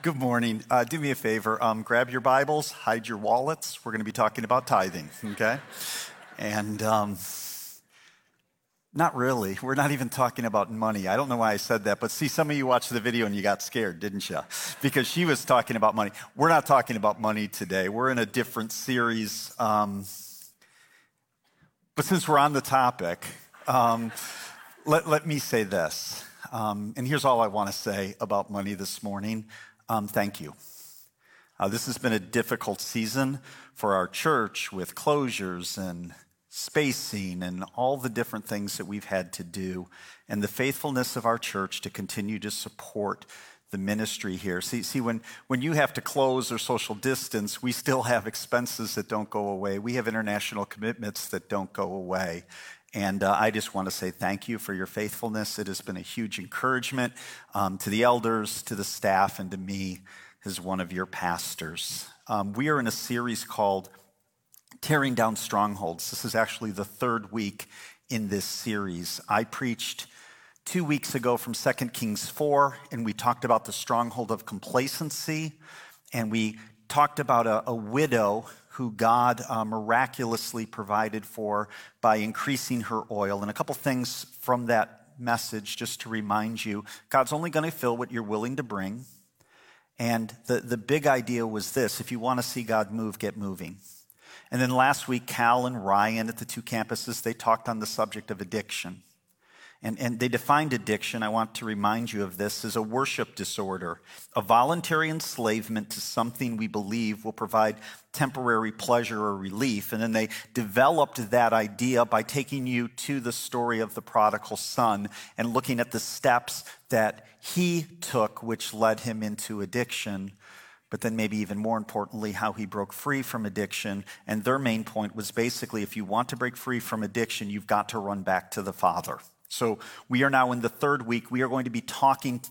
Good morning. Do me a favor, grab your Bibles, hide your wallets. We're going to be talking about tithing, okay? And not really. We're not even talking about money. I don't know why I said that, but see, some of you watched the video and you got scared, didn't you? Because she was talking about money. We're not talking about money today. We're in a different series. But since we're on the topic, let me say this. And here's all I want to say about money this morning. Thank you. This has been a difficult season for our church with closures and spacing and all the different things that we've had to do, and the faithfulness of our church to continue to support the ministry here. See, when you have to close or social distance, we still have expenses that don't go away. We have international commitments that don't go away. And I just want to say thank you for your faithfulness. It has been a huge encouragement to the elders, to the staff, and to me as one of your pastors. We are in a series called Tearing Down Strongholds. This is actually the third week in this series. I preached 2 weeks ago from 2 Kings 4, and we talked about the stronghold of complacency, and we talked about a widow who God miraculously provided for by increasing her oil. And a couple things from that message, just to remind you, God's only going to fill what you're willing to bring. And the big idea was this: if you want to see God move, get moving. And then last week, Cal and Ryan at the two campuses, they talked on the subject of addiction. And they defined addiction, I want to remind you of this, as a worship disorder, a voluntary enslavement to something we believe will provide temporary pleasure or relief. And then they developed that idea by taking you to the story of the prodigal son and looking at the steps that he took, which led him into addiction. But then maybe even more importantly, how he broke free from addiction. And their main point was basically, if you want to break free from addiction, you've got to run back to the Father. So we are now in the third week. We are going to be talking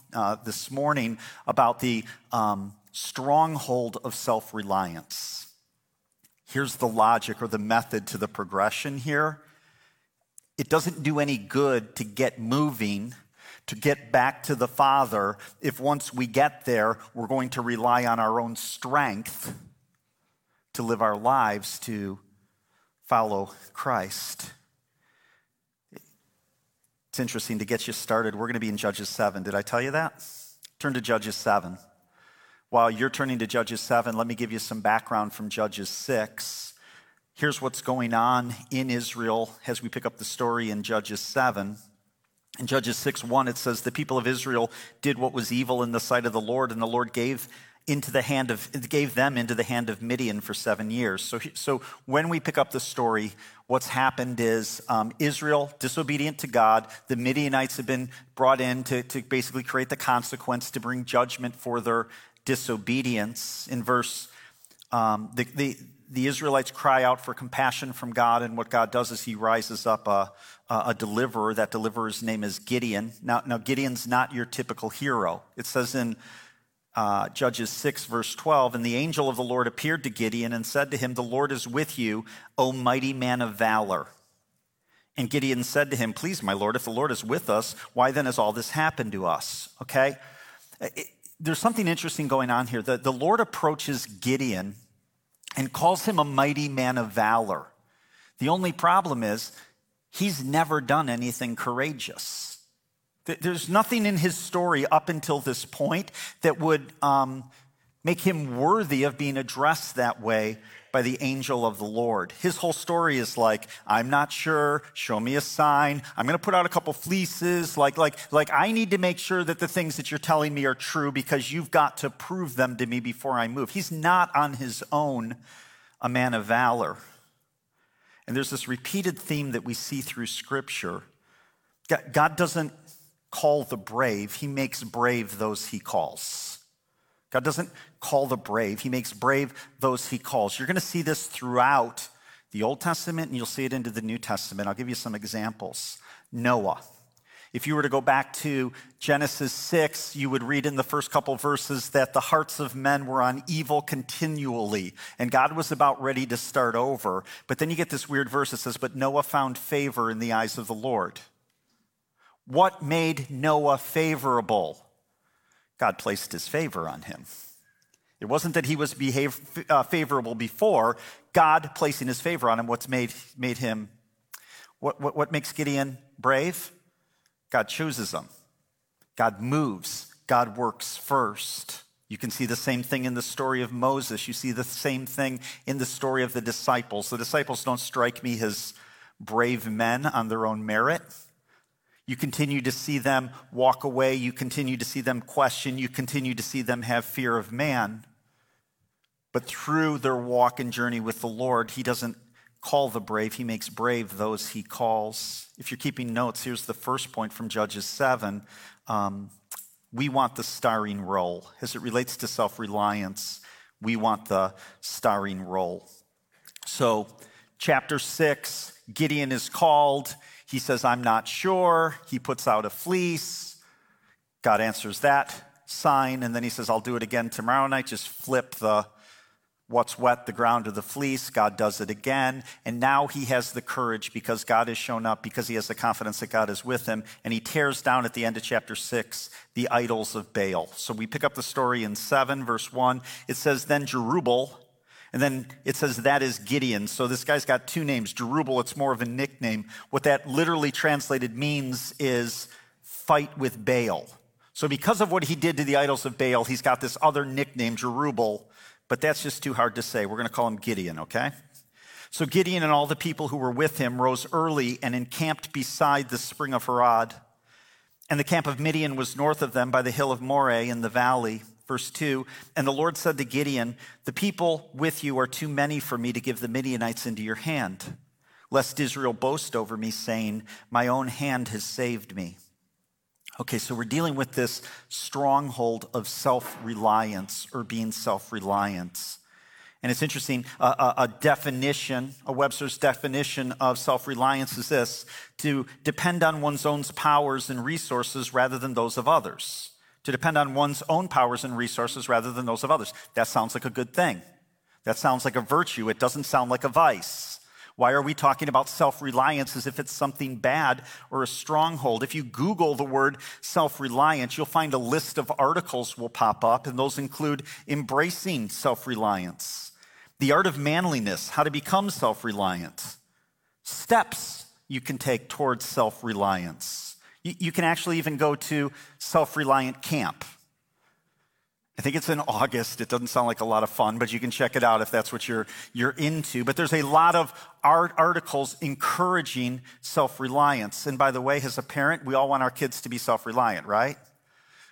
this morning about the stronghold of self-reliance. Here's the logic or the method to the progression here. It doesn't do any good to get moving, to get back to the Father, if once we get there, we're going to rely on our own strength to live our lives to follow Christ. It's interesting to get you started. We're going to be in Judges 7. Did I tell you that? Turn to Judges 7. While you're turning to Judges 7, let me give you some background from Judges 6. Here's what's going on in Israel as we pick up the story in Judges 7. In Judges 6:1, it says, the people of Israel did what was evil in the sight of the Lord, and the Lord gave them into the hand of Midian for 7 years. So when we pick up the story, what's happened is Israel, disobedient to God, the Midianites have been brought in to basically create the consequence, to bring judgment for their disobedience. In verse, the Israelites cry out for compassion from God, and what God does is he rises up a deliverer. That deliverer's name is Gideon. Now Gideon's not your typical hero. It says in Judges 6, verse 12, and the angel of the Lord appeared to Gideon and said to him, the Lord is with you, O mighty man of valor. And Gideon said to him, please, my Lord, if the Lord is with us, why then has all this happened to us? Okay? There's something interesting going on here. The Lord approaches Gideon and calls him a mighty man of valor. The only problem is he's never done anything courageous. There's nothing in his story up until this point that would make him worthy of being addressed that way by the angel of the Lord. His whole story is like, I'm not sure, show me a sign, I'm going to put out a couple fleeces, like I need to make sure that the things that you're telling me are true because you've got to prove them to me before I move. He's not on his own a man of valor. And there's this repeated theme that we see through Scripture. God doesn't call the brave, he makes brave those he calls. God doesn't call the brave, he makes brave those he calls. You're going to see this throughout the Old Testament, and you'll see it into the New Testament. I'll give you some examples. Noah. If you were to go back to Genesis 6, you would read in the first couple verses that the hearts of men were on evil continually, and God was about ready to start over. But then you get this weird verse that says, but Noah found favor in the eyes of the Lord. What made Noah favorable? God placed his favor on him. It wasn't that he was favorable before. God placing his favor on him, what's made him, what makes Gideon brave? God chooses him. God moves. God works first. You can see the same thing in the story of Moses. You see the same thing in the story of the disciples. The disciples don't strike me as brave men on their own merit. You continue to see them walk away. You continue to see them question. You continue to see them have fear of man. But through their walk and journey with the Lord, he doesn't call the brave. He makes brave those he calls. If you're keeping notes, here's the first point from Judges 7. We want the starring role. As it relates to self-reliance, we want the starring role. So chapter 6, Gideon is called. He says, I'm not sure. He puts out a fleece. God answers that sign. And then he says, I'll do it again tomorrow night. Just flip the what's wet, the ground or the fleece. God does it again. And now he has the courage because God has shown up, because he has the confidence that God is with him. And he tears down at the end of chapter 6 the idols of Baal. So we pick up the story in 7, verse 1. It says, then Jerubbaal. And then it says that is Gideon. So this guy's got two names. Jerubbaal, it's more of a nickname. What that literally translated means is fight with Baal. So because of what he did to the idols of Baal, he's got this other nickname, Jerubbaal, but that's just too hard to say. We're going to call him Gideon, okay? So Gideon and all the people who were with him rose early and encamped beside the spring of Harod. And the camp of Midian was north of them by the hill of Moreh in the valley. Verse 2, and the Lord said to Gideon, the people with you are too many for me to give the Midianites into your hand, lest Israel boast over me, saying, my own hand has saved me. Okay, so we're dealing with this stronghold of self-reliance or being self-reliant. And it's interesting, a definition, a Webster's definition of self-reliance is this, to depend on one's own powers and resources rather than those of others. To depend on one's own powers and resources rather than those of others. That sounds like a good thing. That sounds like a virtue. It doesn't sound like a vice. Why are we talking about self-reliance as if it's something bad or a stronghold? If you Google the word self-reliance, you'll find a list of articles will pop up, and those include embracing self-reliance, the art of manliness, how to become self-reliant, steps you can take towards self-reliance. You can actually even go to self-reliant camp. I think it's in August. It doesn't sound like a lot of fun, but you can check it out if that's what you're into. But there's a lot of articles encouraging self-reliance. And by the way, as a parent, we all want our kids to be self-reliant, right?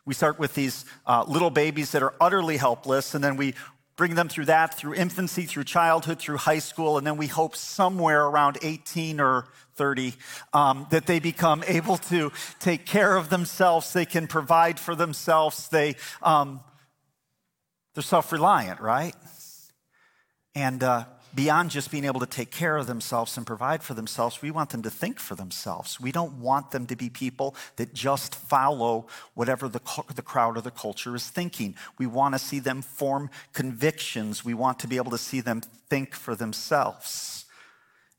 We start with these little babies that are utterly helpless, and then we bring them through that, through infancy, through childhood, through high school, and then we hope somewhere around 18 or 30 that they become able to take care of themselves, they can provide for themselves, they're self-reliant, right? And beyond just being able to take care of themselves and provide for themselves, we want them to think for themselves. We don't want them to be people that just follow whatever the crowd or the culture is thinking. We want to see them form convictions. We want to be able to see them think for themselves.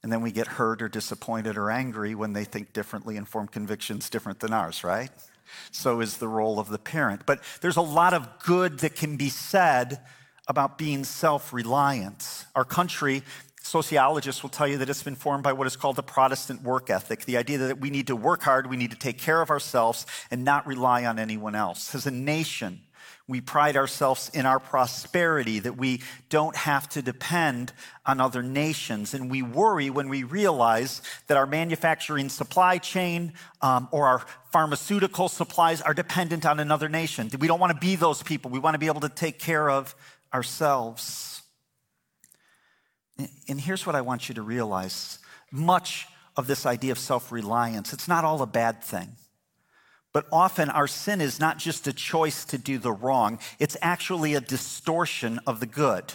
And then we get hurt or disappointed or angry when they think differently and form convictions different than ours, right? So is the role of the parent. But there's a lot of good that can be said about being self-reliant. Our country, sociologists will tell you that it's been formed by what is called the Protestant work ethic, the idea that we need to work hard, we need to take care of ourselves and not rely on anyone else. As a nation, we pride ourselves in our prosperity, that we don't have to depend on other nations. And we worry when we realize that our manufacturing supply chain or our pharmaceutical supplies are dependent on another nation. We don't want to be those people. We want to be able to take care of ourselves. And here's what I want you to realize. Much of this idea of self-reliance, it's not all a bad thing. But often our sin is not just a choice to do the wrong. It's actually a distortion of the good.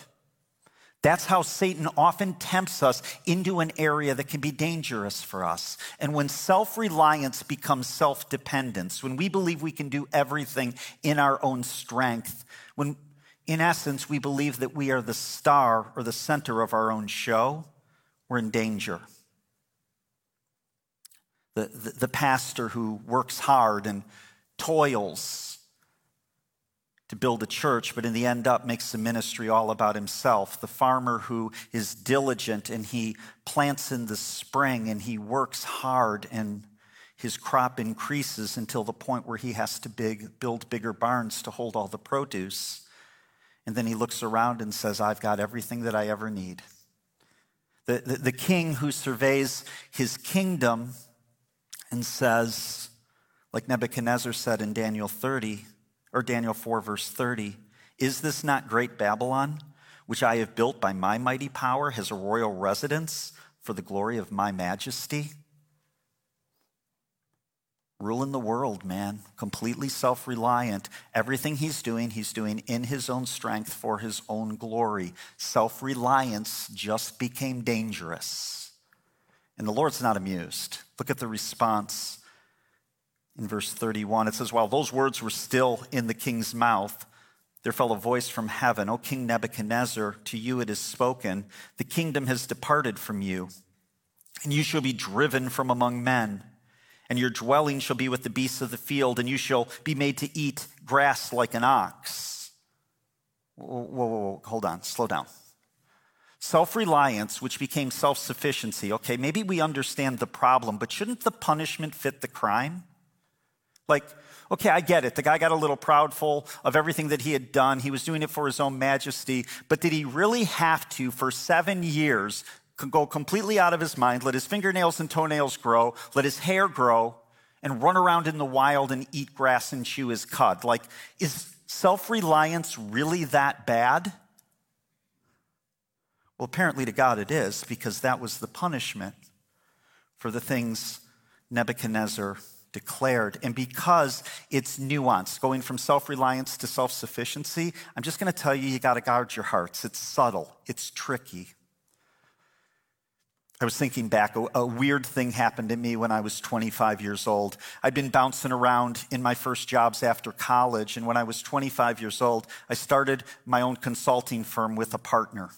That's how Satan often tempts us into an area that can be dangerous for us. And when self-reliance becomes self-dependence, when we believe we can do everything in our own strength, when in essence, we believe that we are the star or the center of our own show, we're in danger. The pastor who works hard and toils to build a church, but in the end up makes the ministry all about himself. The farmer who is diligent and he plants in the spring and he works hard and his crop increases until the point where he has to build bigger barns to hold all the produce. And then he looks around and says, I've got everything that I ever need. The king who surveys his kingdom and says, like Nebuchadnezzar said in Daniel 30, or Daniel 4, verse 30, is this not great Babylon, which I have built by my mighty power, as a royal residence for the glory of my majesty? Ruling the world, man, completely self-reliant. Everything he's doing in his own strength for his own glory. Self-reliance just became dangerous. And the Lord's not amused. Look at the response in verse 31. It says, while those words were still in the king's mouth, there fell a voice from heaven, O King Nebuchadnezzar, to you it is spoken, the kingdom has departed from you, and you shall be driven from among men. And your dwelling shall be with the beasts of the field, and you shall be made to eat grass like an ox. Whoa, hold on, slow down. Self-reliance, which became self-sufficiency. Okay, maybe we understand the problem, but shouldn't the punishment fit the crime? Like, okay, I get it. The guy got a little proudful of everything that he had done. He was doing it for his own majesty. But did he really have to, for 7 years, go completely out of his mind, let his fingernails and toenails grow, let his hair grow, and run around in the wild and eat grass and chew his cud? Like, is self-reliance really that bad? Well, apparently to God it is, because that was the punishment for the things Nebuchadnezzar declared. And because it's nuanced, going from self-reliance to self-sufficiency, I'm just going to tell you, you got to guard your hearts. It's subtle. It's tricky. I was thinking back, a weird thing happened to me when I was 25 years old. I'd been bouncing around in my first jobs after college, and when I was 25 years old, I started my own consulting firm with a partner.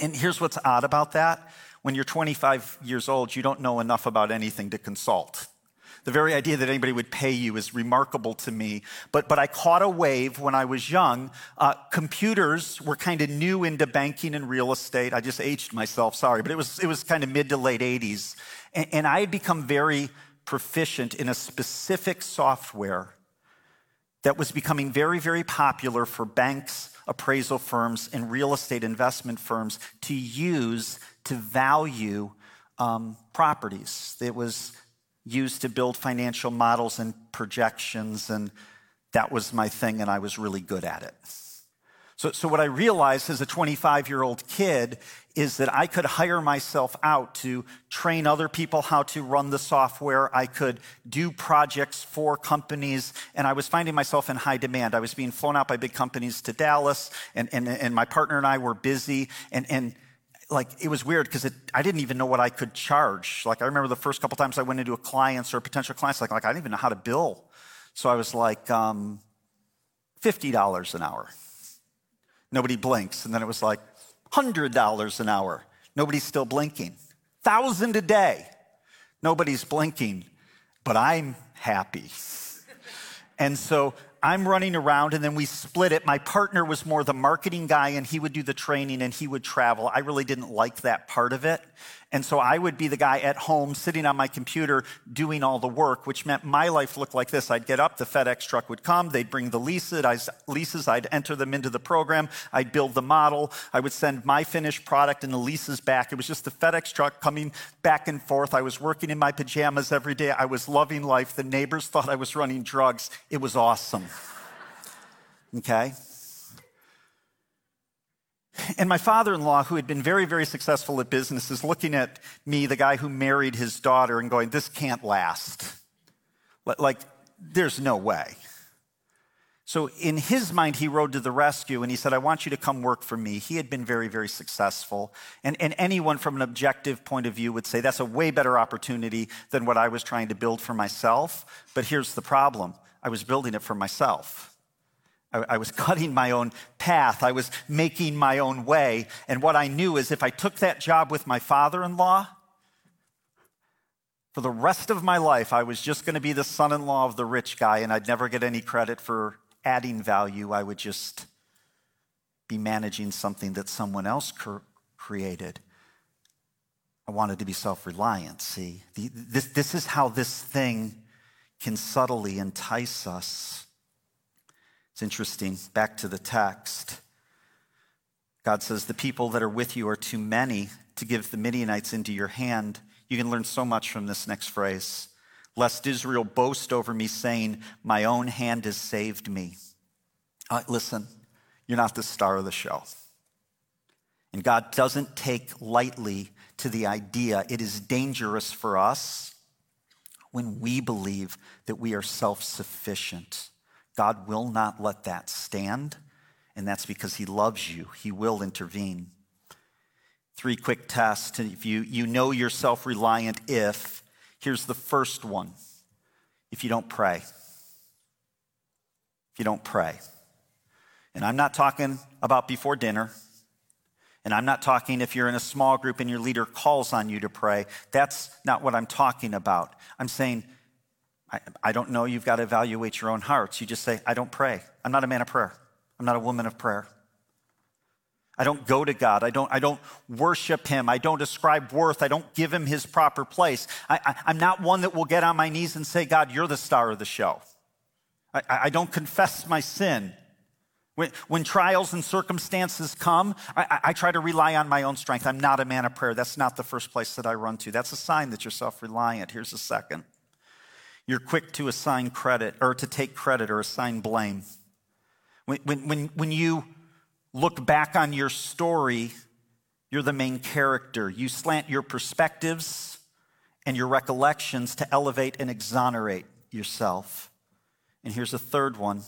And here's what's odd about that. When you're 25 years old, you don't know enough about anything to consult. The very idea that anybody would pay you is remarkable to me. But I caught a wave when I was young. Computers were kind of new into banking and real estate. I just aged myself, sorry. But it was kind of mid to late 80s. And I had become very proficient in a specific software that was becoming very, very popular for banks, appraisal firms, and real estate investment firms to use to value properties. It was used to build financial models and projections, and that was my thing, and I was really good at it. So what I realized as a 25-year-old kid is that I could hire myself out to train other people how to run the software. I could do projects for companies, and I was finding myself in high demand. I was being flown out by big companies to Dallas, and my partner and I were busy, and like, it was weird because I didn't even know what I could charge. Like, I remember the first couple times I went into a client's or a potential client's, like, I didn't even know how to bill. So I was like, $50 an hour. Nobody blinks. And then it was like, $100 an hour. Nobody's still blinking. $1,000 a day. Nobody's blinking. But I'm happy. And so I'm running around, and then we split it. My partner was more the marketing guy, and he would do the training, and he would travel. I really didn't like that part of it. And so I would be the guy at home sitting on my computer doing all the work, which meant my life looked like this. I'd get up, the FedEx truck would come, they'd bring the leases, I'd enter them into the program, I'd build the model, I would send my finished product and the leases back. It was just the FedEx truck coming back and forth. I was working in my pajamas every day. I was loving life. The neighbors thought I was running drugs. It was awesome. Okay? And my father-in-law, who had been very, very successful at business, is looking at me, the guy who married his daughter, and going, this can't last. Like, there's no way. So in his mind, he rode to the rescue, and he said, I want you to come work for me. He had been very, very successful. And anyone from an objective point of view would say, that's a way better opportunity than what I was trying to build for myself. But here's the problem. I was building it for myself. I was cutting my own path. I was making my own way. And what I knew is if I took that job with my father-in-law, for the rest of my life, I was just going to be the son-in-law of the rich guy, and I'd never get any credit for adding value. I would just be managing something that someone else created. I wanted to be self-reliant, see? This is how this thing can subtly entice us. It's interesting. Back to the text. God says, the people that are with you are too many to give the Midianites into your hand. You can learn so much from this next phrase. Lest Israel boast over me, saying, my own hand has saved me. Listen, you're not the star of the show. And God doesn't take lightly to the idea. It is dangerous for us when we believe that we are self-sufficient. God will not let that stand, and that's because he loves you. He will intervene. Three quick tests. If you know you're self-reliant if, here's the first one. If you don't pray. If you don't pray. And I'm not talking about before dinner. And I'm not talking if you're in a small group and your leader calls on you to pray. That's not what I'm talking about. I'm saying, I don't know. You've got to evaluate your own hearts. You just say, I don't pray. I'm not a man of prayer. I'm not a woman of prayer. I don't go to God. I don't worship him. I don't ascribe worth. I don't give him his proper place. I'm not one that will get on my knees and say, God, you're the star of the show. I don't confess my sin. When trials and circumstances come, I try to rely on my own strength. I'm not a man of prayer. That's not the first place that I run to. That's a sign that you're self-reliant. Here's the second. You're quick to assign credit or to take credit or assign blame. When you look back on your story, you're the main character. You slant your perspectives and your recollections to elevate and exonerate yourself. And here's a third one.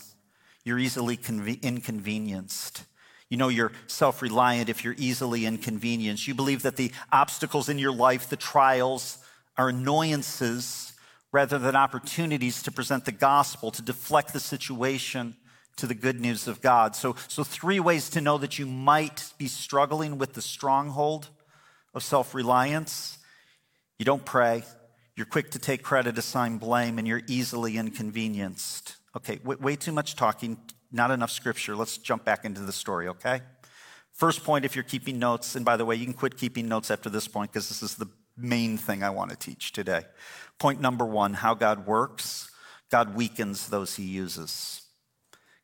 You're easily inconvenienced. You know you're self-reliant if you're easily inconvenienced. You believe that the obstacles in your life, the trials, are annoyances rather than opportunities to present the gospel, to deflect the situation to the good news of God. So three ways to know that you might be struggling with the stronghold of self-reliance. You don't pray. You're quick to take credit, assign blame, and you're easily inconvenienced. Okay, way too much talking, not enough scripture. Let's jump back into the story, okay? First point, if you're keeping notes, and by the way, you can quit keeping notes after this point because this is the main thing I want to teach today. Point number one, how God works. God weakens those he uses.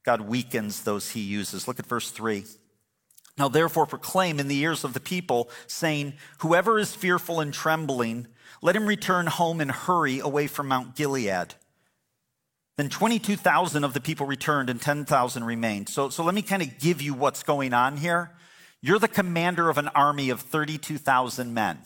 God weakens those he uses. Look at verse 3. Now therefore proclaim in the ears of the people, saying, whoever is fearful and trembling, let him return home and hurry away from Mount Gilead. Then 22,000 of the people returned and 10,000 remained. So let me kind of give you what's going on here. You're the commander of an army of 32,000 men.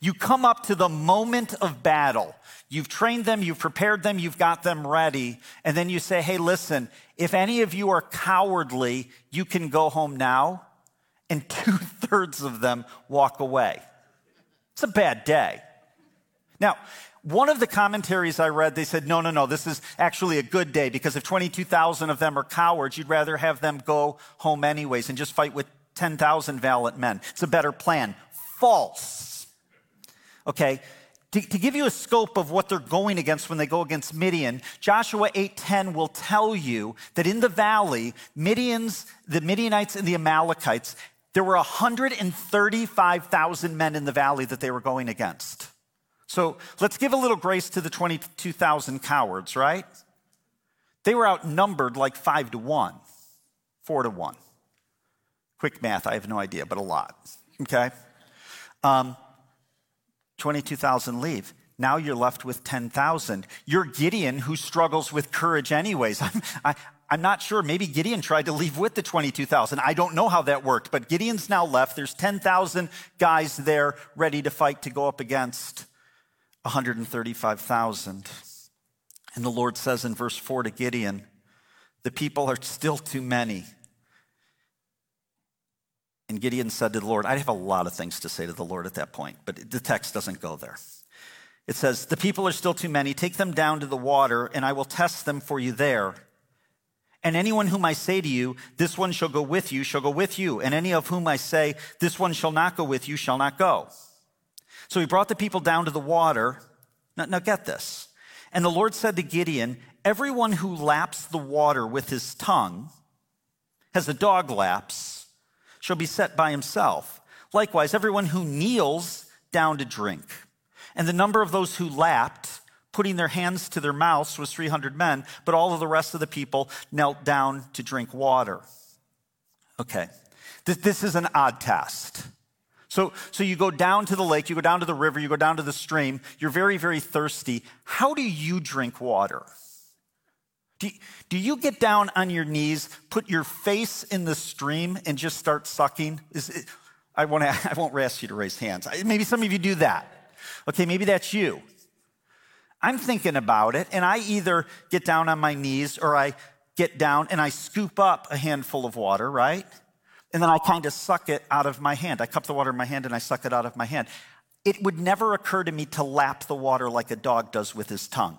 You come up to the moment of battle. You've trained them, you've prepared them, you've got them ready. And then you say, hey, listen, if any of you are cowardly, you can go home now. And 2/3 of them walk away. It's a bad day. Now, one of the commentaries I read, they said, no, this is actually a good day because if 22,000 of them are cowards, you'd rather have them go home anyways and just fight with 10,000 valiant men. It's a better plan. False. Okay, to give you a scope of what they're going against when they go against Midian, Joshua 8:10 will tell you that in the valley, the Midianites and the Amalekites, there were 135,000 men in the valley that they were going against. So let's give a little grace to the 22,000 cowards, right? They were outnumbered like 5-1, 4-1. Quick math, I have no idea, but a lot, okay? 22,000 leave. Now you're left with 10,000. You're Gideon who struggles with courage anyways. I'm not sure. Maybe Gideon tried to leave with the 22,000. I don't know how that worked, but Gideon's now left. There's 10,000 guys there ready to fight to go up against 135,000. And the Lord says in verse 4 to Gideon, the people are still too many. And Gideon said to the Lord, I have a lot of things to say to the Lord at that point, but the text doesn't go there. It says, the people are still too many. Take them down to the water, and I will test them for you there. And anyone whom I say to you, this one shall go with you, shall go with you. And any of whom I say, this one shall not go with you, shall not go. So he brought the people down to the water. Now get this. And the Lord said to Gideon, Everyone who laps the water with his tongue, as a dog laps, shall be set by himself. Likewise, everyone who kneels down to drink. And the number of those who lapped, putting their hands to their mouths, was 300 men, but all of the rest of the people knelt down to drink water. Okay, this is an odd test. So you go down to the lake, you go down to the river, you go down to the stream, you're very, very thirsty. How do you drink water? Do you get down on your knees, put your face in the stream, and just start sucking? I won't ask you to raise hands. Maybe some of you do that. Okay, maybe that's you. I'm thinking about it, and I either get down on my knees or I get down and I scoop up a handful of water, right? And then I kind of suck it out of my hand. I cup the water in my hand and I suck it out of my hand. It would never occur to me to lap the water like a dog does with his tongue.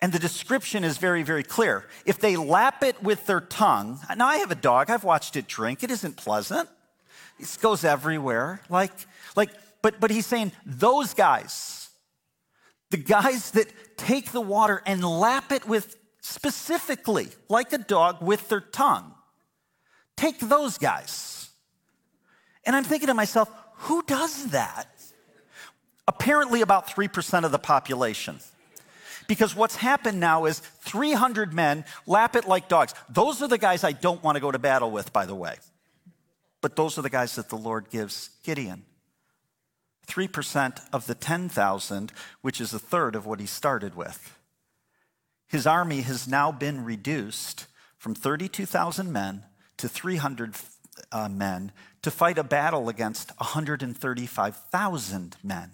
And the description is very, very clear. If they lap it with their tongue, now I have a dog, I've watched it drink, it isn't pleasant. It goes everywhere, but he's saying those guys, the guys that take the water and lap it with specifically, like a dog with their tongue, take those guys. And I'm thinking to myself, who does that? Apparently about 3% of the population. Because what's happened now is 300 men lap it like dogs. Those are the guys I don't want to go to battle with, by the way. But those are the guys that the Lord gives Gideon. 3% of the 10,000, which is a third of what he started with. His army has now been reduced from 32,000 men to 300 men to fight a battle against 135,000 men.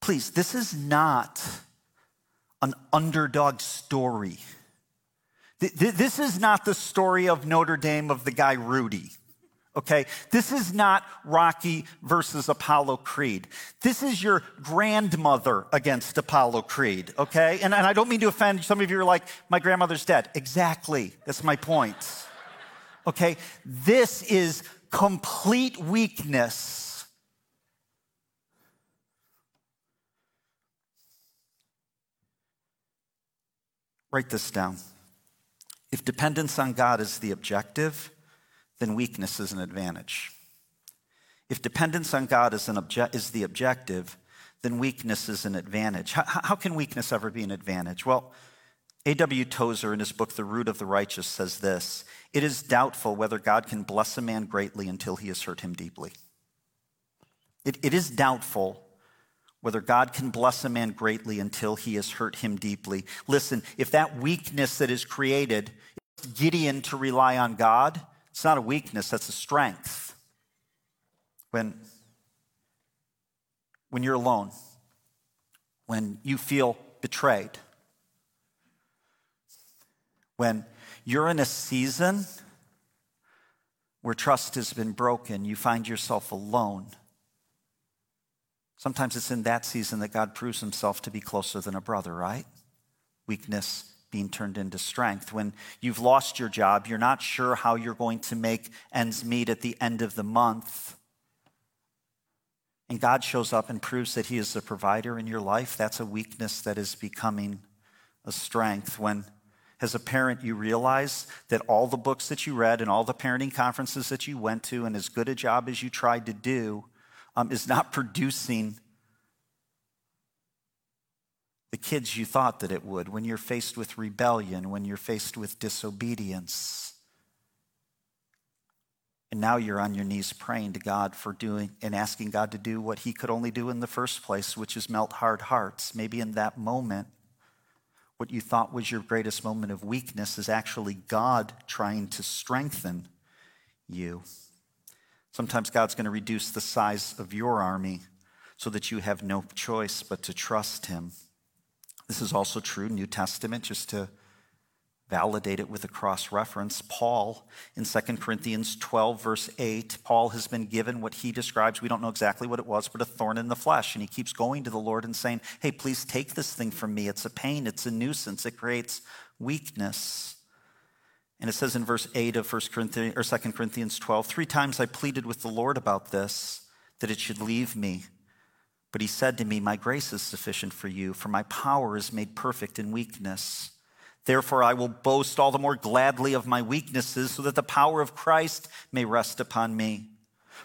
Please, this is not an underdog story. This is not the story of Notre Dame of the guy Rudy. Okay, this is not Rocky versus Apollo Creed. This is your grandmother against Apollo Creed, okay? And I don't mean to offend. Some of you are like, my grandmother's dead. Exactly, that's my point. Okay, this is complete weakness. Write this down. If dependence on God is the objective, then weakness is an advantage. If dependence on God is the objective, then weakness is an advantage. How can weakness ever be an advantage? Well, A.W. Tozer in his book, The Root of the Righteous, says this: it is doubtful whether God can bless a man greatly until he has hurt him deeply. It is doubtful whether God can bless a man greatly until he has hurt him deeply. Listen, if that weakness that is created is Gideon to rely on God, it's not a weakness, that's a strength. When you're alone, when you feel betrayed, when you're in a season where trust has been broken, you find yourself alone. Sometimes it's in that season that God proves himself to be closer than a brother, right? Weakness being turned into strength. When you've lost your job, you're not sure how you're going to make ends meet at the end of the month, and God shows up and proves that he is the provider in your life, that's a weakness that is becoming a strength. When, as a parent, you realize that all the books that you read and all the parenting conferences that you went to and as good a job as you tried to do is not producing the kids you thought that it would. When you're faced with rebellion, when you're faced with disobedience, and now you're on your knees praying to God for doing and asking God to do what he could only do in the first place, which is melt hard hearts. Maybe in that moment, what you thought was your greatest moment of weakness is actually God trying to strengthen you. Sometimes God's going to reduce the size of your army so that you have no choice but to trust him. This is also true, New Testament, just to validate it with a cross-reference. Paul, in 2 Corinthians 12, verse 8, Paul has been given what he describes, we don't know exactly what it was, but a thorn in the flesh. And he keeps going to the Lord and saying, hey, please take this thing from me. It's a pain. It's a nuisance. It creates weakness. And it says in verse 8 of 2 Corinthians 12, 3 times I pleaded with the Lord about this, that it should leave me. But he said to me, my grace is sufficient for you, for my power is made perfect in weakness. Therefore, I will boast all the more gladly of my weaknesses, so that the power of Christ may rest upon me.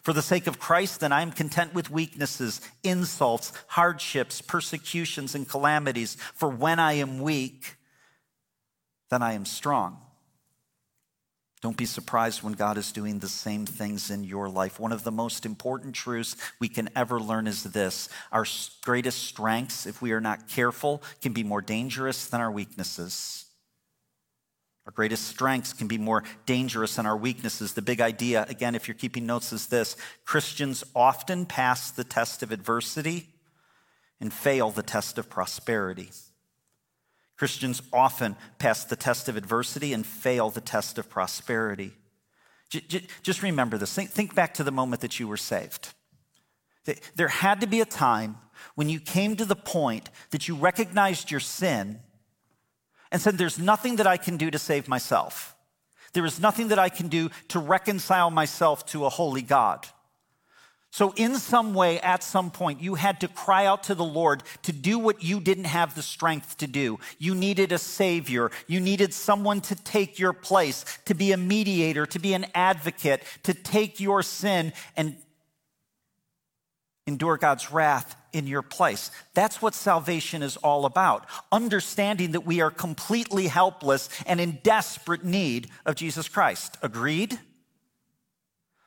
For the sake of Christ, then, I am content with weaknesses, insults, hardships, persecutions, and calamities. For when I am weak, then I am strong. Don't be surprised when God is doing the same things in your life. One of the most important truths we can ever learn is this: our greatest strengths, if we are not careful, can be more dangerous than our weaknesses. Our greatest strengths can be more dangerous than our weaknesses. The big idea, again, if you're keeping notes, is this: Christians often pass the test of adversity and fail the test of prosperity. Christians often pass the test of adversity and fail the test of prosperity. Just remember this. Think back to the moment that you were saved. There had to be a time when you came to the point that you recognized your sin and said, there's nothing that I can do to save myself. There is nothing that I can do to reconcile myself to a holy God. So in some way, at some point, you had to cry out to the Lord to do what you didn't have the strength to do. You needed a savior. You needed someone to take your place, to be a mediator, to be an advocate, to take your sin and endure God's wrath in your place. That's what salvation is all about. Understanding that we are completely helpless and in desperate need of Jesus Christ. Agreed?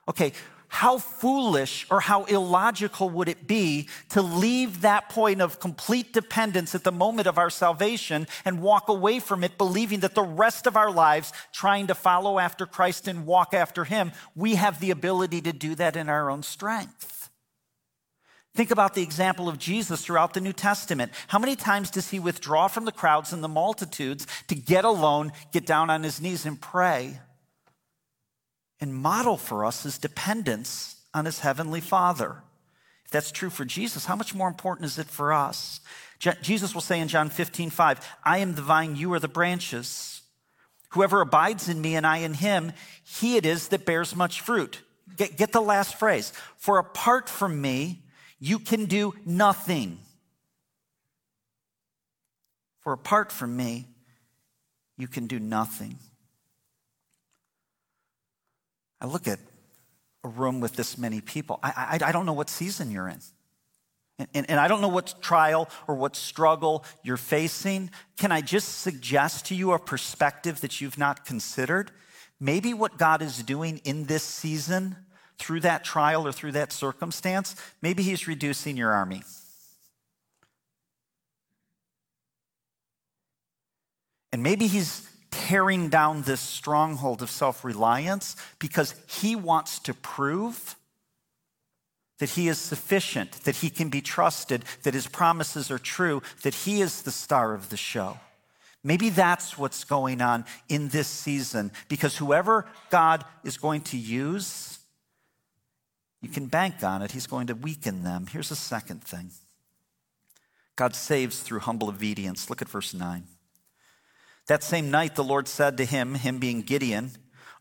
Okay. How foolish or how illogical would it be to leave that point of complete dependence at the moment of our salvation and walk away from it, believing that the rest of our lives, trying to follow after Christ and walk after him, we have the ability to do that in our own strength. Think about the example of Jesus throughout the New Testament. How many times does he withdraw from the crowds and the multitudes to get alone, get down on his knees and pray? And model for us his dependence on his heavenly Father. If that's true for Jesus, how much more important is it for us? Jesus will say in John 15:5, I am the vine, you are the branches. Whoever abides in me and I in him, he it is that bears much fruit. Get the last phrase. For apart from me, you can do nothing. For apart from me, you can do nothing. I look at a room with this many people. I don't know what season you're in. And I don't know what trial or what struggle you're facing. Can I just suggest to you a perspective that you've not considered? Maybe what God is doing in this season through that trial or through that circumstance, maybe he's reducing your army. And maybe he's tearing down this stronghold of self-reliance because he wants to prove that he is sufficient, that he can be trusted, that his promises are true, that he is the star of the show. Maybe that's what's going on in this season, because whoever God is going to use, you can bank on it. He's going to weaken them. Here's a second thing. God saves through humble obedience. Look at verse 9. That same night, the Lord said to him being Gideon,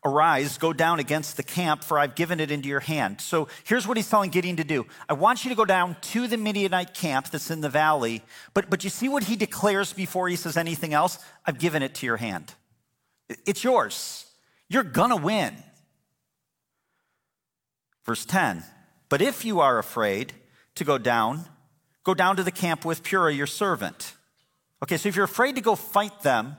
arise, go down against the camp, for I've given it into your hand. So here's what he's telling Gideon to do. I want you to go down to the Midianite camp that's in the valley, but you see what he declares before he says anything else? I've given it to your hand. It's yours. You're gonna win. Verse 10, but if you are afraid to go down to the camp with Purah, your servant. Okay, so if you're afraid to go fight them,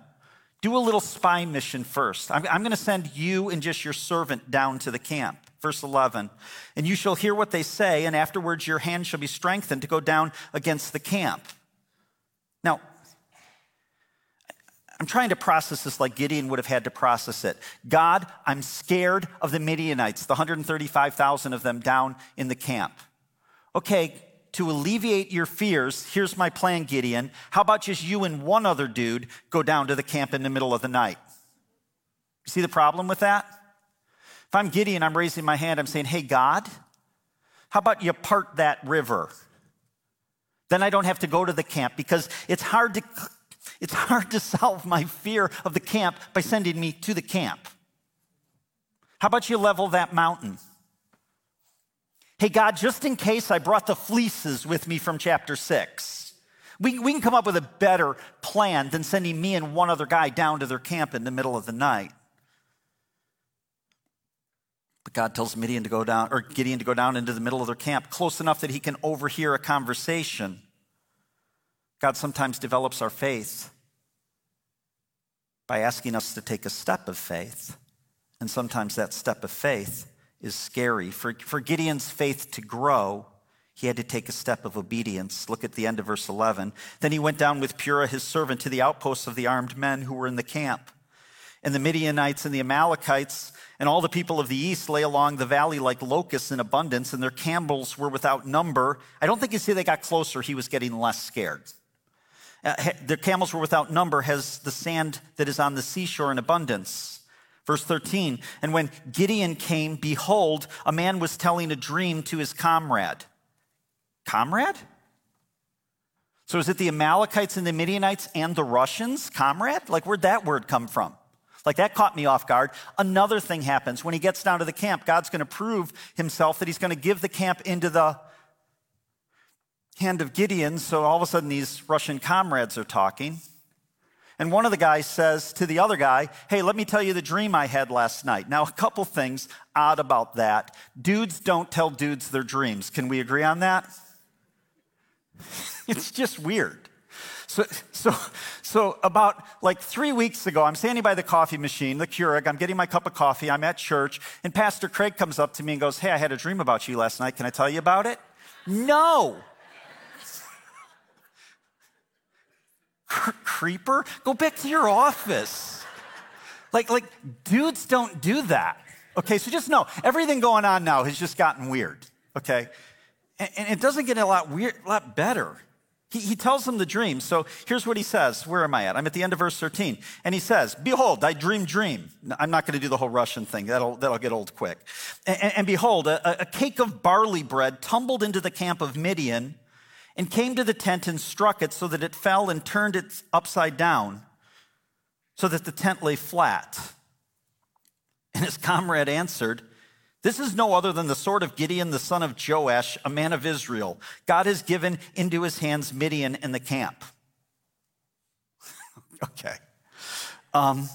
do a little spy mission first. I'm going to send you and just your servant down to the camp. Verse 11, and you shall hear what they say, and afterwards your hand shall be strengthened to go down against the camp. Now, I'm trying to process this like Gideon would have had to process it. God, I'm scared of the Midianites, the 135,000 of them down in the camp. Okay, to alleviate your fears, here's my plan, Gideon. How about just you and one other dude go down to the camp in the middle of the night? You see the problem with that? If I'm Gideon, I'm raising my hand. I'm saying, hey, God, how about you part that river? Then I don't have to go to the camp, because it's hard to solve my fear of the camp by sending me to the camp. How about you level that mountain? Hey, God, just in case I brought the fleeces with me from chapter 6. We can come up with a better plan than sending me and one other guy down to their camp in the middle of the night. But God tells Midian to go down, or Gideon to go down into the middle of their camp, close enough that he can overhear a conversation. God sometimes develops our faith by asking us to take a step of faith. And sometimes that step of faith is scary. For Gideon's faith to grow, he had to take a step of obedience. Look at the end of verse 11. Then he went down with Purah, his servant, to the outposts of the armed men who were in the camp. And the Midianites and the Amalekites and all the people of the east lay along the valley like locusts in abundance, and their camels were without number. I don't think you see they got closer. He was getting less scared. Their camels were without number, has the sand that is on the seashore in abundance. Verse 13, and when Gideon came, behold, a man was telling a dream to his comrade. Comrade? So is it the Amalekites and the Midianites and the Russians? Comrade? Like, where'd that word come from? Like, that caught me off guard. Another thing happens. When he gets down to the camp, God's going to prove himself, that he's going to give the camp into the hand of Gideon. So all of a sudden, these Russian comrades are talking. And one of the guys says to the other guy, hey, let me tell you the dream I had last night. Now, a couple things odd about that. Dudes don't tell dudes their dreams. Can we agree on that? It's just weird. So about like 3 weeks ago, I'm standing by the coffee machine, the Keurig. I'm getting my cup of coffee. I'm at church. And Pastor Craig comes up to me and goes, hey, I had a dream about you last night. Can I tell you about it? No. Creeper, go back to your office. Like dudes don't do that. Okay, so just know, everything going on now has just gotten weird, okay? And it doesn't get a lot better. He tells them the dream. So here's what he says. Where am I at? I'm at the end of verse 13. And he says, behold, I dream. I'm not going to do the whole Russian thing. That'll get old quick. And behold, a cake of barley bread tumbled into the camp of Midian and came to the tent and struck it so that it fell and turned it upside down so that the tent lay flat. And his comrade answered, this is no other than the sword of Gideon, the son of Joash, a man of Israel. God has given into his hands Midian and the camp. Okay.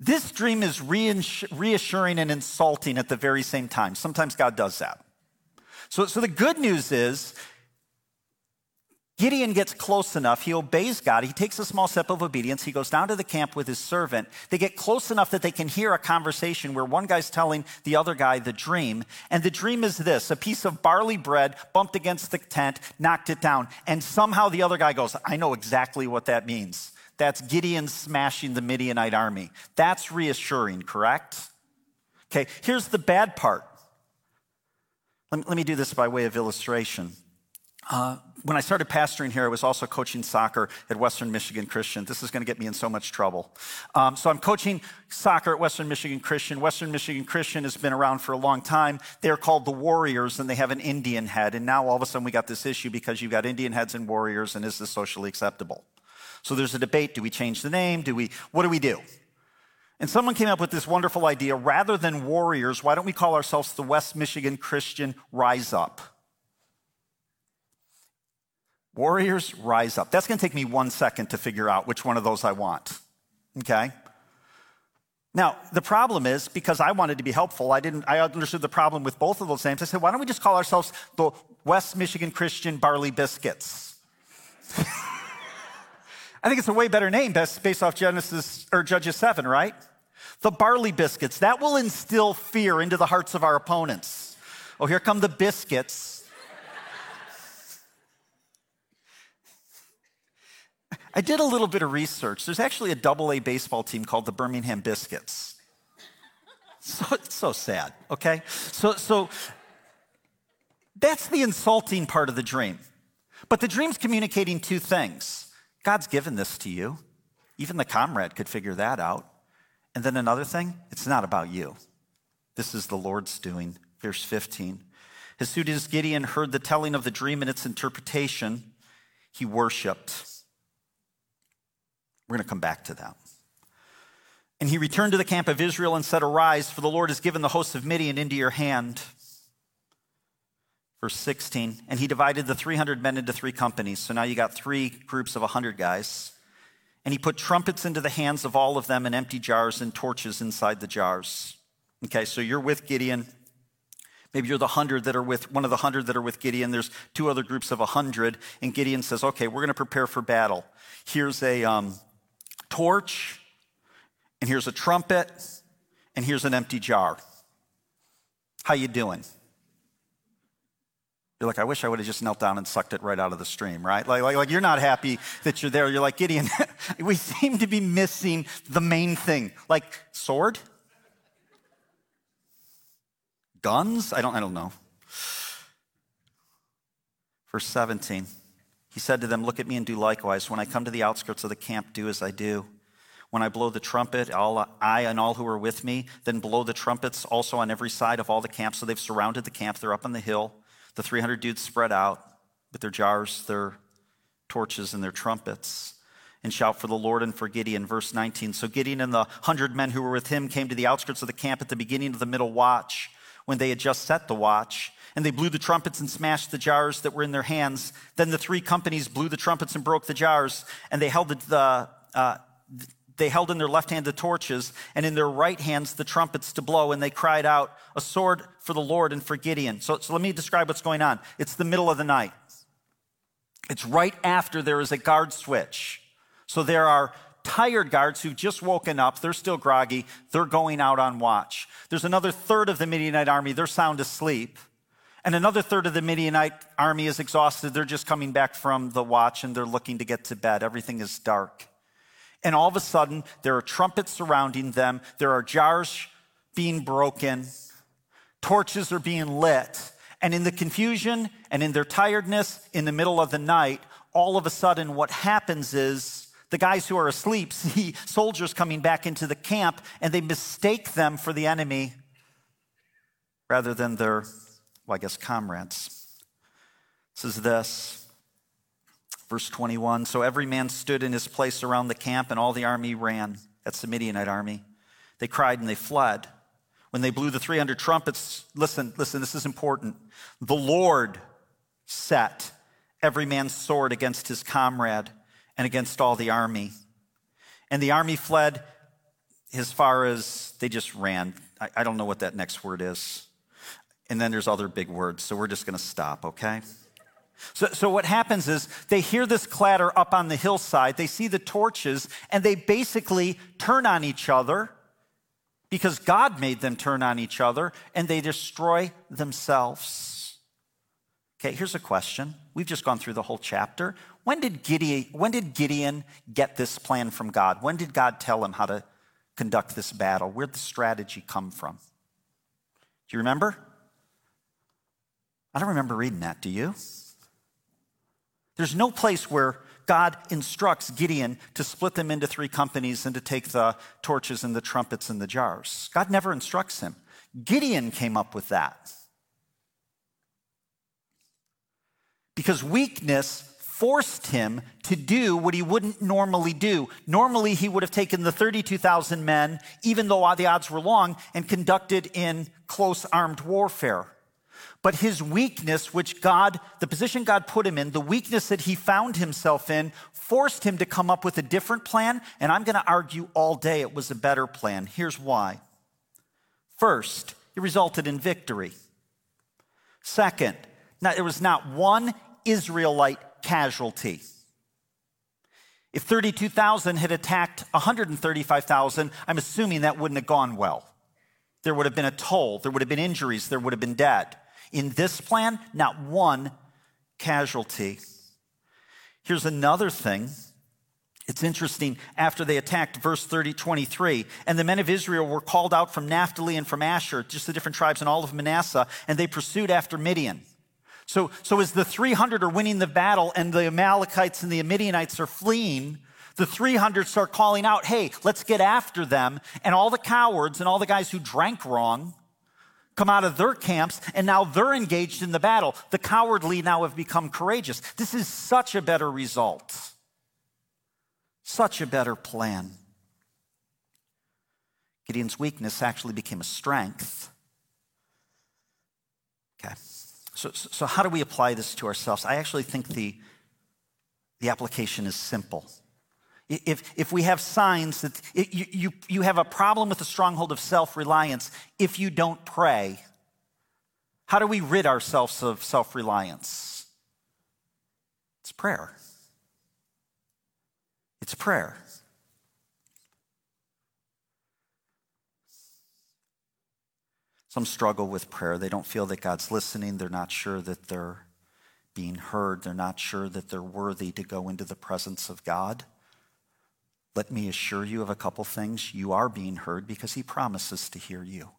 This dream is reassuring and insulting at the very same time. Sometimes God does that. So the good news is Gideon gets close enough. He obeys God. He takes a small step of obedience. He goes down to the camp with his servant. They get close enough that they can hear a conversation where one guy's telling the other guy the dream. And the dream is this: a piece of barley bread bumped against the tent, knocked it down. And somehow the other guy goes, I know exactly what that means. That's Gideon smashing the Midianite army. That's reassuring, correct? Okay, here's the bad part. Let me do this by way of illustration. When I started pastoring here, I was also coaching soccer at Western Michigan Christian. This is going to get me in so much trouble. So I'm coaching soccer at Western Michigan Christian. Western Michigan Christian has been around for a long time. They're called the Warriors, and they have an Indian head. And now all of a sudden we got this issue because you've got Indian heads and warriors, and is this socially acceptable? So there's a debate. Do we change the name? What do we do? And someone came up with this wonderful idea. Rather than Warriors, why don't we call ourselves the West Michigan Christian Rise Up? Warriors, rise up. That's going to take me 1 second to figure out which one of those I want, okay? Now, the problem is, because I wanted to be helpful, I understood the problem with both of those names. I said, why don't we just call ourselves the West Michigan Christian Barley Biscuits? I think it's a way better name based off Judges 7, right? The Barley Biscuits. That will instill fear into the hearts of our opponents. Oh, here come the biscuits. I did a little bit of research. There's actually a AA baseball team called the Birmingham Biscuits. So sad, okay? So that's the insulting part of the dream. But the dream's communicating two things. God's given this to you. Even the comrade could figure that out. And then another thing, it's not about you. This is the Lord's doing. Verse 15. As soon as Gideon heard the telling of the dream and its interpretation, he worshiped. We're going to come back to that. And he returned to the camp of Israel and said, arise, for the Lord has given the hosts of Midian into your hand. verse 16, and he divided the 300 men into three companies. So now you got three groups of 100 guys. And he put trumpets into the hands of all of them and empty jars and torches inside the jars. Okay, so you're with Gideon. Maybe you're the 100 that are with, one of the 100 that are with Gideon. There's two other groups of 100. And Gideon says, okay, we're going to prepare for battle. Here's a torch, and here's a trumpet, and here's an empty jar. How you doing? You're like, I wish I would have just knelt down and sucked it right out of the stream, right? Like you're not happy that you're there. You're like, Gideon, we seem to be missing the main thing. Like sword? Guns? I don't know. Verse 17, he said to them, look at me and do likewise. When I come to the outskirts of the camp, do as I do. When I blow the trumpet, I and all who are with me, then blow the trumpets also on every side of all the camp. So they've surrounded the camp. They're up on the hill. The 300 dudes spread out with their jars, their torches, and their trumpets, and shout for the Lord and for Gideon. Verse 19, so Gideon and the 100 men who were with him came to the outskirts of the camp at the beginning of the middle watch, when they had just set the watch, and they blew the trumpets and smashed the jars that were in their hands. Then the three companies blew the trumpets and broke the jars, and they held They held in their left hand the torches, and in their right hands the trumpets to blow, and they cried out, a sword for the Lord and for Gideon. So let me describe what's going on. It's the middle of the night. It's right after there is a guard switch. So there are tired guards who've just woken up. They're still groggy. They're going out on watch. There's another third of the Midianite army. They're sound asleep. And another third of the Midianite army is exhausted. They're just coming back from the watch, and they're looking to get to bed. Everything is dark. And all of a sudden, there are trumpets surrounding them. There are jars being broken. Torches are being lit. And in the confusion and in their tiredness in the middle of the night, all of a sudden what happens is the guys who are asleep see soldiers coming back into the camp, and they mistake them for the enemy rather than their, comrades. This is Verse 21, so every man stood in his place around the camp, and all the army ran. That's the Midianite army. They cried and they fled. When they blew the 300 trumpets, listen, this is important. The Lord set every man's sword against his comrade and against all the army. And the army fled as far as they just ran. I don't know what that next word is. And then there's other big words, so we're just going to stop, okay? So what happens is they hear this clatter up on the hillside, they see the torches, and they basically turn on each other because God made them turn on each other, and they destroy themselves. Okay, here's a question. We've just gone through the whole chapter. When did Gideon get this plan from God? When did God tell him how to conduct this battle? Where'd the strategy come from? Do you remember? I don't remember reading that, do you? There's no place where God instructs Gideon to split them into three companies and to take the torches and the trumpets and the jars. God never instructs him. Gideon came up with that. Because weakness forced him to do what he wouldn't normally do. Normally, he would have taken the 32,000 men, even though the odds were long, and conducted in close armed warfare. But his weakness, the position God put him in, the weakness that he found himself in, forced him to come up with a different plan, and I'm going to argue all day it was a better plan. Here's why. First, it resulted in victory. Second, there was not one Israelite casualty. If 32,000 had attacked 135,000, I'm assuming that wouldn't have gone well. There would have been a toll. There would have been injuries. There would have been dead. In this plan, not one casualty. Here's another thing. It's interesting. After they attacked, verse 23, and the men of Israel were called out from Naphtali and from Asher, just the different tribes, and all of Manasseh, and they pursued after Midian. So as the 300 are winning the battle and the Amalekites and the Midianites are fleeing, the 300 start calling out, hey, let's get after them. And all the cowards and all the guys who drank wrong come out of their camps, and now they're engaged in the battle. The cowardly now have become courageous. This is such a better result. Such a better plan. Gideon's weakness actually became a strength. Okay, So how do we apply this to ourselves? I actually think the application is simple. If we have signs that you have a problem with the stronghold of self-reliance, if you don't pray, how do we rid ourselves of self-reliance? It's prayer. It's prayer. Some struggle with prayer. They don't feel that God's listening. They're not sure that they're being heard. They're not sure that they're worthy to go into the presence of God. Let me assure you of a couple things. You are being heard because he promises to hear you.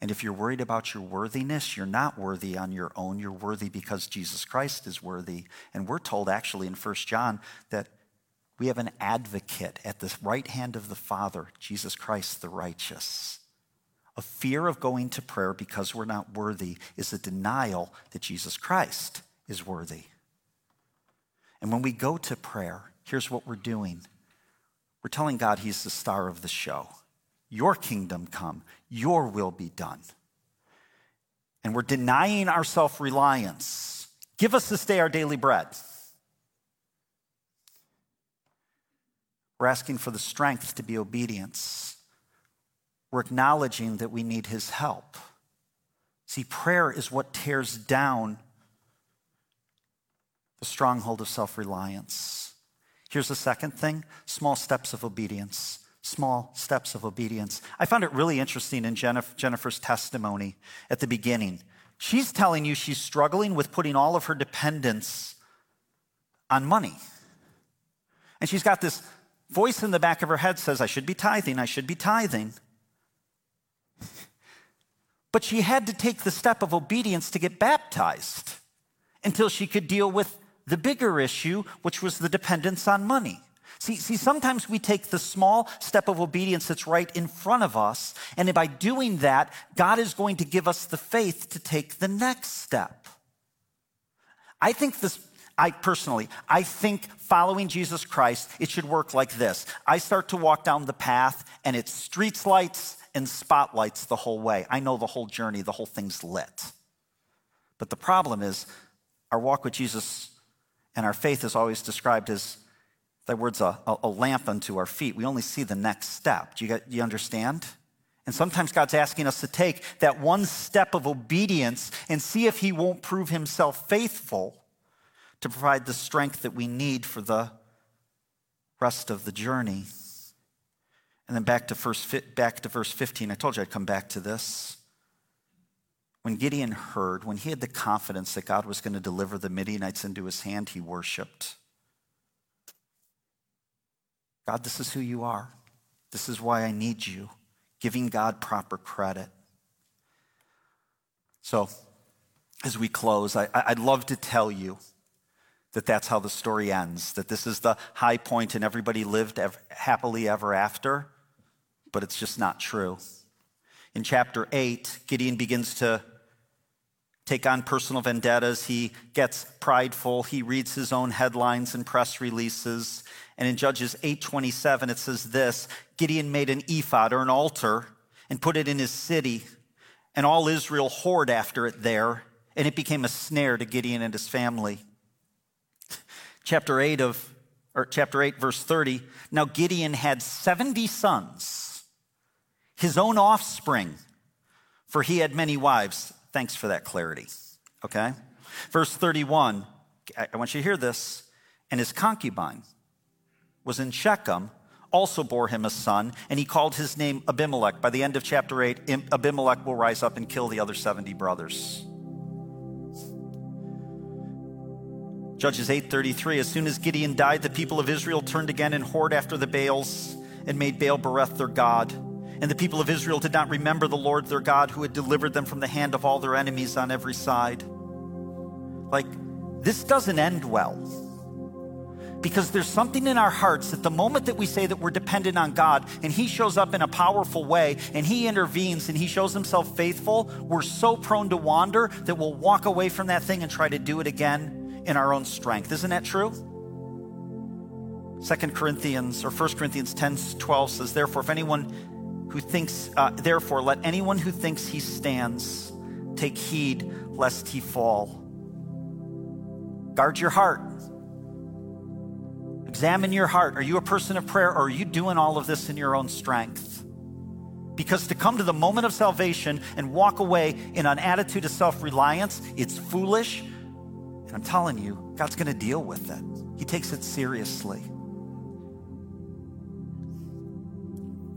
And if you're worried about your worthiness, you're not worthy on your own. You're worthy because Jesus Christ is worthy. And we're told actually in 1 John that we have an advocate at the right hand of the Father, Jesus Christ the righteous. A fear of going to prayer because we're not worthy is a denial that Jesus Christ is worthy. And when we go to prayer, here's what we're doing. We're telling God he's the star of the show. Your kingdom come, your will be done. And we're denying our self-reliance. Give us this day our daily bread. We're asking for the strength to be obedient. We're acknowledging that we need his help. See, prayer is what tears down the stronghold of self-reliance. Here's the second thing, small steps of obedience. Small steps of obedience. I found it really interesting in Jennifer's testimony at the beginning. She's telling you she's struggling with putting all of her dependence on money. And she's got this voice in the back of her head says, I should be tithing, I should be tithing. But she had to take the step of obedience to get baptized until she could deal with the bigger issue, which was the dependence on money. See, sometimes we take the small step of obedience that's right in front of us, and by doing that, God is going to give us the faith to take the next step. I think following Jesus Christ, it should work like this. I start to walk down the path, and it's street lights and spotlights the whole way. I know the whole journey, the whole thing's lit. But the problem is, our walk with Jesus and our faith is always described as, thy word's a lamp unto our feet. We only see the next step. Do you understand? And sometimes God's asking us to take that one step of obedience and see if he won't prove himself faithful to provide the strength that we need for the rest of the journey. And then back to verse 15. I told you I'd come back to this. When Gideon heard, when he had the confidence that God was going to deliver the Midianites into his hand, he worshiped. God, this is who you are. This is why I need you. Giving God proper credit. So, as we close, I'd love to tell you that that's how the story ends, that this is the high point and everybody lived happily ever after, but it's just not true. In chapter 8, Gideon begins to take on personal vendettas. He gets prideful. He reads his own headlines and press releases. And in Judges 8:27, it says this, Gideon made an ephod or an altar and put it in his city, and all Israel whored after it there, and it became a snare to Gideon and his family. Chapter 8, verse 30, now Gideon had 70 sons, his own offspring, for he had many wives. Thanks for that clarity, okay? Verse 31, I want you to hear this. And his concubine was in Shechem, also bore him a son, and he called his name Abimelech. By the end of chapter 8, Abimelech will rise up and kill the other 70 brothers. Judges 8:33, as soon as Gideon died, the people of Israel turned again and whored after the Baals and made Baal-Berith their god. And the people of Israel did not remember the Lord their God who had delivered them from the hand of all their enemies on every side. Like, this doesn't end well. Because there's something in our hearts that the moment that we say that we're dependent on God and he shows up in a powerful way and he intervenes and he shows himself faithful, we're so prone to wander that we'll walk away from that thing and try to do it again in our own strength. Isn't that true? 1 Corinthians 10:12 says, therefore, let anyone who thinks he stands Take heed lest he fall. Guard your heart. Examine your heart. Are you a person of prayer, or are you doing all of this in your own strength? Because to come to the moment of salvation and walk away in an attitude of self-reliance, it's foolish. And I'm telling you, God's going to deal with it. He takes it seriously.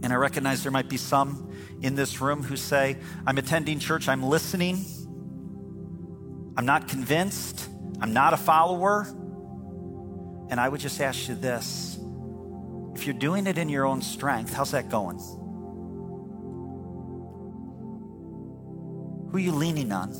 And I recognize there might be some in this room who say, I'm attending church, I'm listening, I'm not convinced, I'm not a follower. And I would just ask you this, if you're doing it in your own strength, how's that going? Who are you leaning on?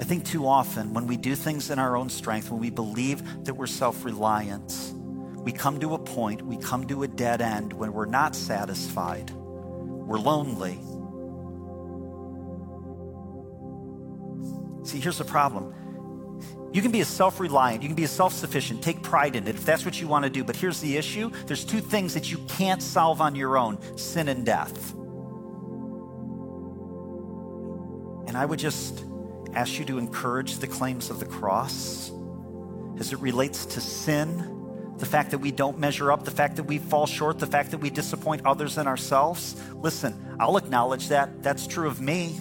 I think too often when we do things in our own strength, when we believe that we're self-reliant, we come to a point, we come to a dead end when we're not satisfied, we're lonely. See, here's the problem. You can be a self-reliant, you can be a self-sufficient, take pride in it if that's what you want to do. But here's the issue. There's two things that you can't solve on your own, sin and death. And I would just ask you to encourage the claims of the cross as it relates to sin, the fact that we don't measure up, the fact that we fall short, the fact that we disappoint others and ourselves. Listen, I'll acknowledge that. That's true of me.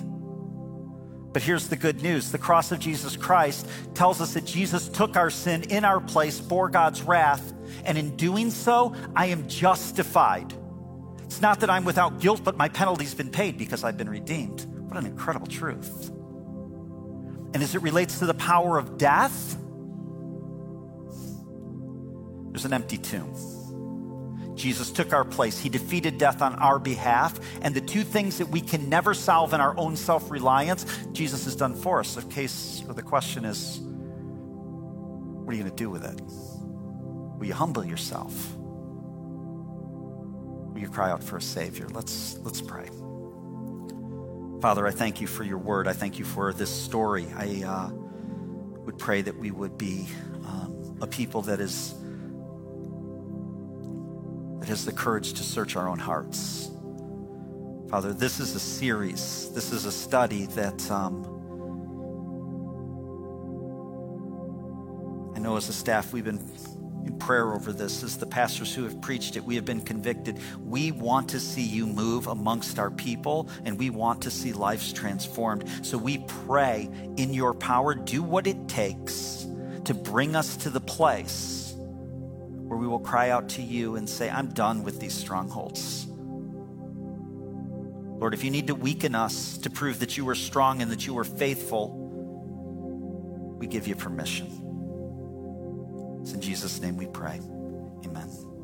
But here's the good news. The cross of Jesus Christ tells us that Jesus took our sin in our place, bore God's wrath, and in doing so, I am justified. It's not that I'm without guilt, but my penalty's been paid because I've been redeemed. What an incredible truth. And as it relates to the power of death, there's an empty tomb. Jesus took our place. He defeated death on our behalf. And the two things that we can never solve in our own self-reliance, Jesus has done for us. The question is, what are you going to do with it? Will you humble yourself? Will you cry out for a Savior? Let's pray. Father, I thank you for your word. I thank you for this story. I would pray that we would be a people that is has the courage to search our own hearts. Father, this is a series. This is a study that I know as a staff, we've been in prayer over this. As the pastors who have preached it, we have been convicted. We want to see you move amongst our people, and we want to see lives transformed. So we pray in your power, do what it takes to bring us to the place where we will cry out to you and say, I'm done with these strongholds. Lord, if you need to weaken us to prove that you are strong and that you are faithful, we give you permission. It's in Jesus' name we pray. Amen.